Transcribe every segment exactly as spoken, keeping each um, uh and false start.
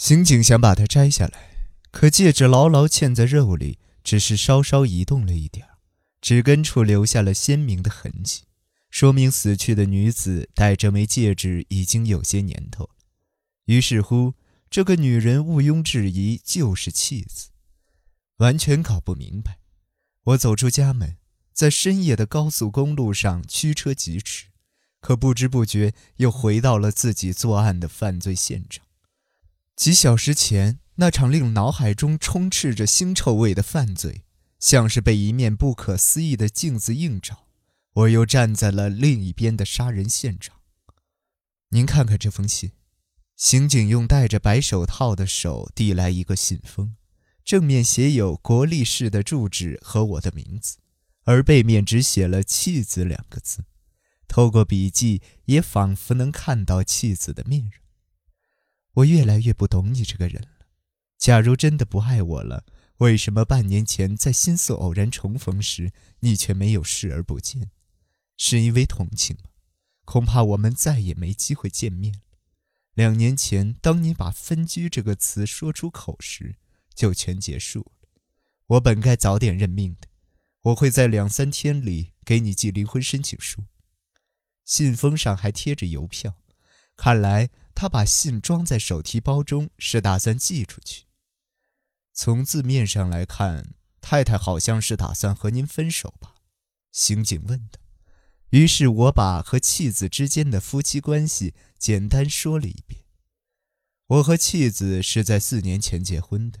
刑警想把它摘下来，可戒指牢牢嵌在肉里，只是稍稍移动了一点，指根处留下了鲜明的痕迹，说明死去的女子戴这枚戒指已经有些年头了。于是乎，这个女人毋庸置疑就是妻子。完全搞不明白，我走出家门，在深夜的高速公路上驱车疾驰，可不知不觉又回到了自己作案的犯罪现场。几小时前那场令脑海中充斥着腥臭味的犯罪，像是被一面不可思议的镜子映照，我又站在了另一边的杀人现场。您看看这封信。刑警用戴着白手套的手递来一个信封，正面写有国立市的住址和我的名字，而背面只写了妻子两个字，透过笔迹也仿佛能看到妻子的面容。我越来越不懂你这个人了，假如真的不爱我了，为什么半年前在新宿偶然重逢时，你却没有视而不见？是因为同情吗？恐怕我们再也没机会见面了。两年前，当你把分居这个词说出口时，就全结束了。我本该早点认命的，我会在两三天里给你寄离婚申请书。信封上还贴着邮票，看来他把信装在手提包中，是打算寄出去。从字面上来看，太太好像是打算和您分手吧？刑警问道。于是我把和妻子之间的夫妻关系简单说了一遍。我和妻子是在四年前结婚的，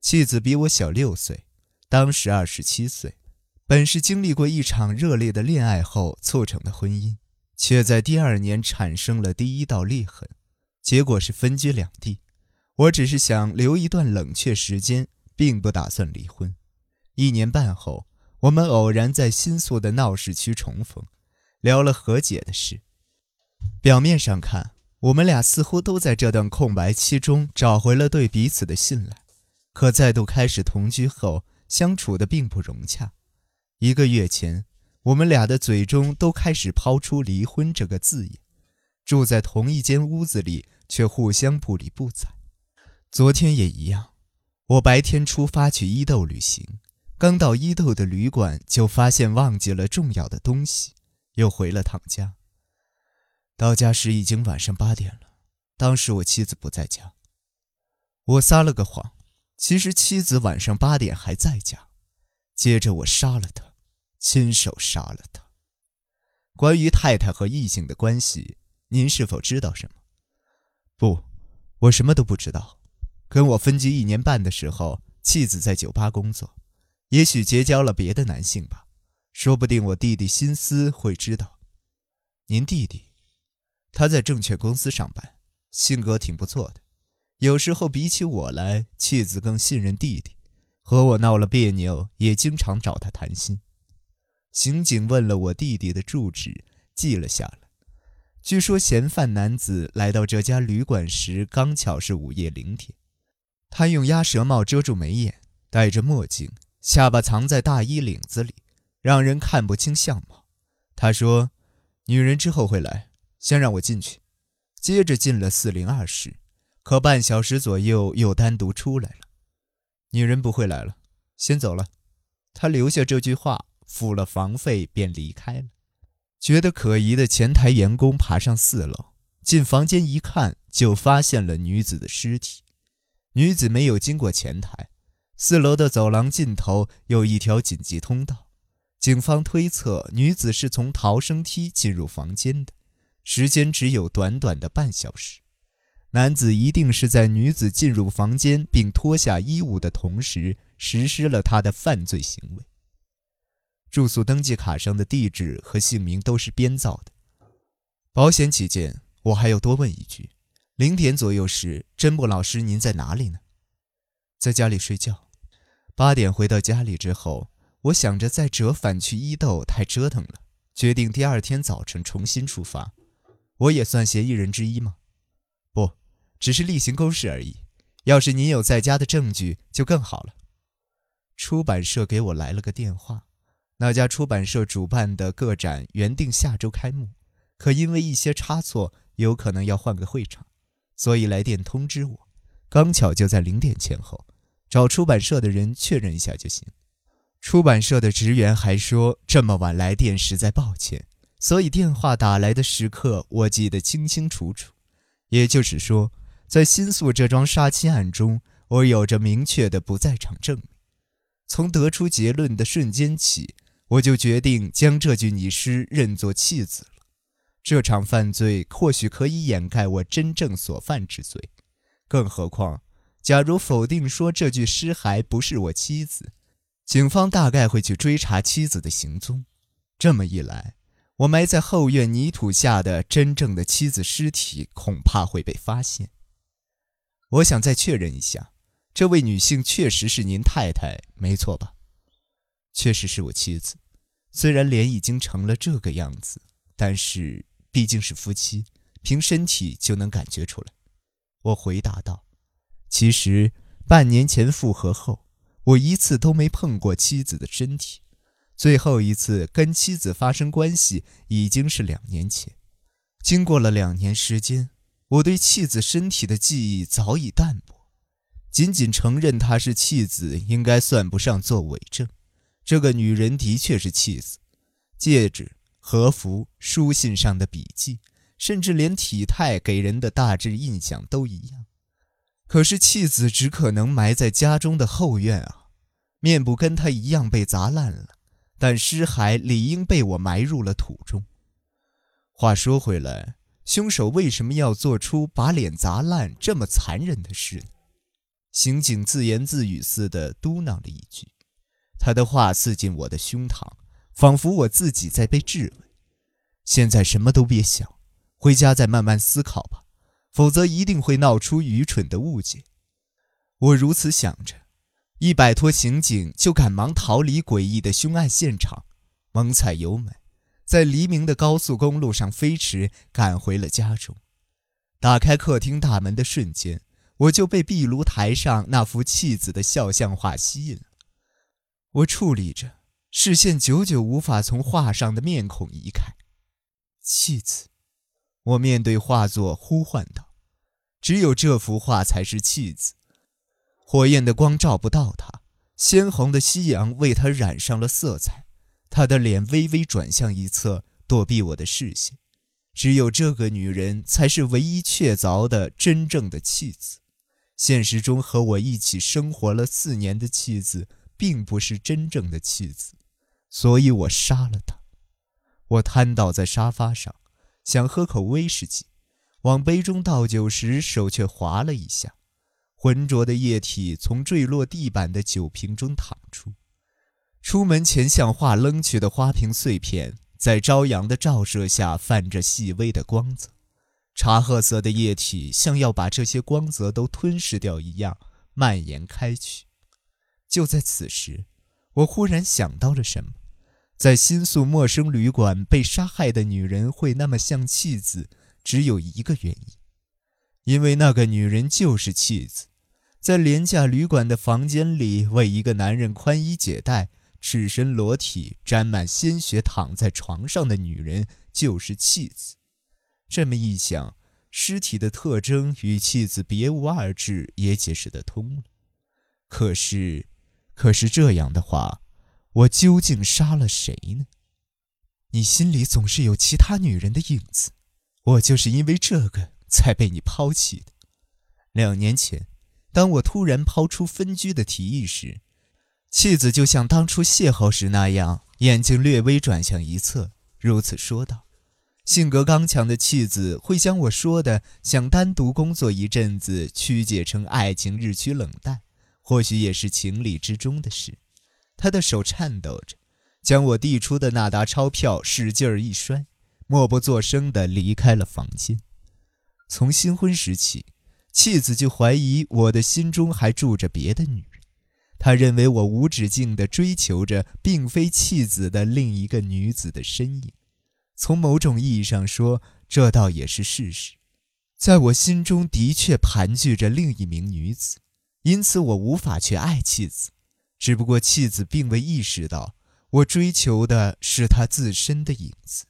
妻子比我小六岁，当时二十七岁，本是经历过一场热烈的恋爱后促成的婚姻，却在第二年产生了第一道裂痕，结果是分居两地。我只是想留一段冷却时间，并不打算离婚。一年半后，我们偶然在新宿的闹市区重逢，聊了和解的事。表面上看，我们俩似乎都在这段空白期中找回了对彼此的信赖，可再度开始同居后，相处的并不融洽。一个月前，我们俩的嘴中都开始抛出离婚这个字眼，住在同一间屋子里，却互相不理不睬。昨天也一样，我白天出发去伊豆旅行，刚到伊豆的旅馆就发现忘记了重要的东西，又回了趟家。到家时已经晚上八点了，当时我妻子不在家。我撒了个谎，其实妻子晚上八点还在家。接着我杀了她，亲手杀了她。关于太太和异性的关系，您是否知道什么？不，我什么都不知道。跟我分居一年半的时候，妻子在酒吧工作，也许结交了别的男性吧，说不定我弟弟新思会知道。您弟弟？他在证券公司上班，性格挺不错的，有时候比起我来，妻子更信任弟弟，和我闹了别扭，也经常找他谈心。刑警问了我弟弟的住址，记了下来。据说嫌犯男子来到这家旅馆时，刚巧是午夜零点。他用鸭舌帽遮住眉眼，戴着墨镜，下巴藏在大衣领子里，让人看不清相貌。他说：“女人之后会来，先让我进去。”接着进了四零二室，可半小时左右又单独出来了。女人不会来了，先走了。他留下这句话，付了房费便离开了。觉得可疑的前台员工爬上四楼，进房间一看，就发现了女子的尸体。女子没有经过前台，四楼的走廊尽头有一条紧急通道。警方推测女子是从逃生梯进入房间的，时间只有短短的半小时。男子一定是在女子进入房间并脱下衣物的同时，实施了她的犯罪行为。住宿登记卡上的地址和姓名都是编造的。保险起见，我还要多问一句。零点左右时，真木老师您在哪里呢？在家里睡觉。八点回到家里之后，我想着再折返去伊豆太折腾了，决定第二天早晨重新出发。我也算嫌疑人之一吗？不，只是例行公事而已。要是您有在家的证据就更好了。出版社给我来了个电话，那家出版社主办的个展原定下周开幕，可因为一些差错，有可能要换个会场。所以来电通知我，刚巧就在零点前后，找出版社的人确认一下就行。出版社的职员还说，这么晚来电实在抱歉，所以电话打来的时刻我记得清清楚楚。也就是说，在新宿这桩杀妻案中，我有着明确的不在场证明。从得出结论的瞬间起，我就决定将这具女尸认作弃子了。这场犯罪或许可以掩盖我真正所犯之罪，更何况假如否定说这具尸骸不是我妻子，警方大概会去追查妻子的行踪。这么一来，我埋在后院泥土下的真正的妻子尸体恐怕会被发现。我想再确认一下，这位女性确实是您太太，没错吧？确实是我妻子，虽然脸已经成了这个样子，但是毕竟是夫妻，凭身体就能感觉出来。我回答道，其实半年前复合后，我一次都没碰过妻子的身体，最后一次跟妻子发生关系已经是两年前。经过了两年时间，我对妻子身体的记忆早已淡薄，仅仅承认她是妻子应该算不上做伪证。这个女人的确是妻子，戒指、和服、书信上的笔记，甚至连体态给人的大致印象都一样。可是妻子只可能埋在家中的后院啊，面部跟她一样被砸烂了，但尸骸理应被我埋入了土中。话说回来，凶手为什么要做出把脸砸烂这么残忍的事呢？刑警自言自语似的嘟囔了一句，他的话刺进我的胸膛，仿佛我自己在被质问。现在什么都别想，回家再慢慢思考吧，否则一定会闹出愚蠢的误解。我如此想着，一摆脱刑警就赶忙逃离诡异的凶案现场，猛踩油门，在黎明的高速公路上飞驰，赶回了家中。打开客厅大门的瞬间，我就被壁炉台上那幅妻子的肖像画吸引了。我矗立着，视线久久无法从画上的面孔移开。妻子，我面对画作呼唤道。只有这幅画才是妻子，火焰的光照不到她，鲜红的夕阳为她染上了色彩，她的脸微微转向一侧，躲避我的视线。只有这个女人才是唯一确凿的真正的妻子。现实中和我一起生活了四年的妻子并不是真正的妻子，所以我杀了她。我瘫倒在沙发上，想喝口威士忌，往杯中倒酒时手却滑了一下，浑浊的液体从坠落地板的酒瓶中淌出。出门前向画扔去的花瓶碎片在朝阳的照射下泛着细微的光泽，茶褐色的液体像要把这些光泽都吞噬掉一样蔓延开去。就在此时，我忽然想到了什么，在新宿陌生旅馆被杀害的女人会那么像妻子，只有一个原因，因为那个女人就是妻子，在廉价旅馆的房间里为一个男人宽衣解带，赤身裸体沾满鲜血躺在床上的女人就是妻子。这么一想，尸体的特征与妻子别无二致，也解释得通了。可是可是这样的话，我究竟杀了谁呢？你心里总是有其他女人的影子，我就是因为这个才被你抛弃的。两年前，当我突然抛出分居的提议时，妻子就像当初邂逅时那样，眼睛略微转向一侧，如此说道。性格刚强的妻子会将我说的想单独工作一阵子曲解成爱情日趋冷淡，或许也是情理之中的事。她的手颤抖着，将我递出的那沓钞票使劲一摔，默不作声地离开了房间。从新婚时起，妻子就怀疑我的心中还住着别的女人。他认为我无止境地追求着并非妻子的另一个女子的身影，从某种意义上说，这倒也是事实。在我心中的确盘踞着另一名女子，因此我无法去爱妻子。只不过妻子并未意识到，我追求的是她自身的影子。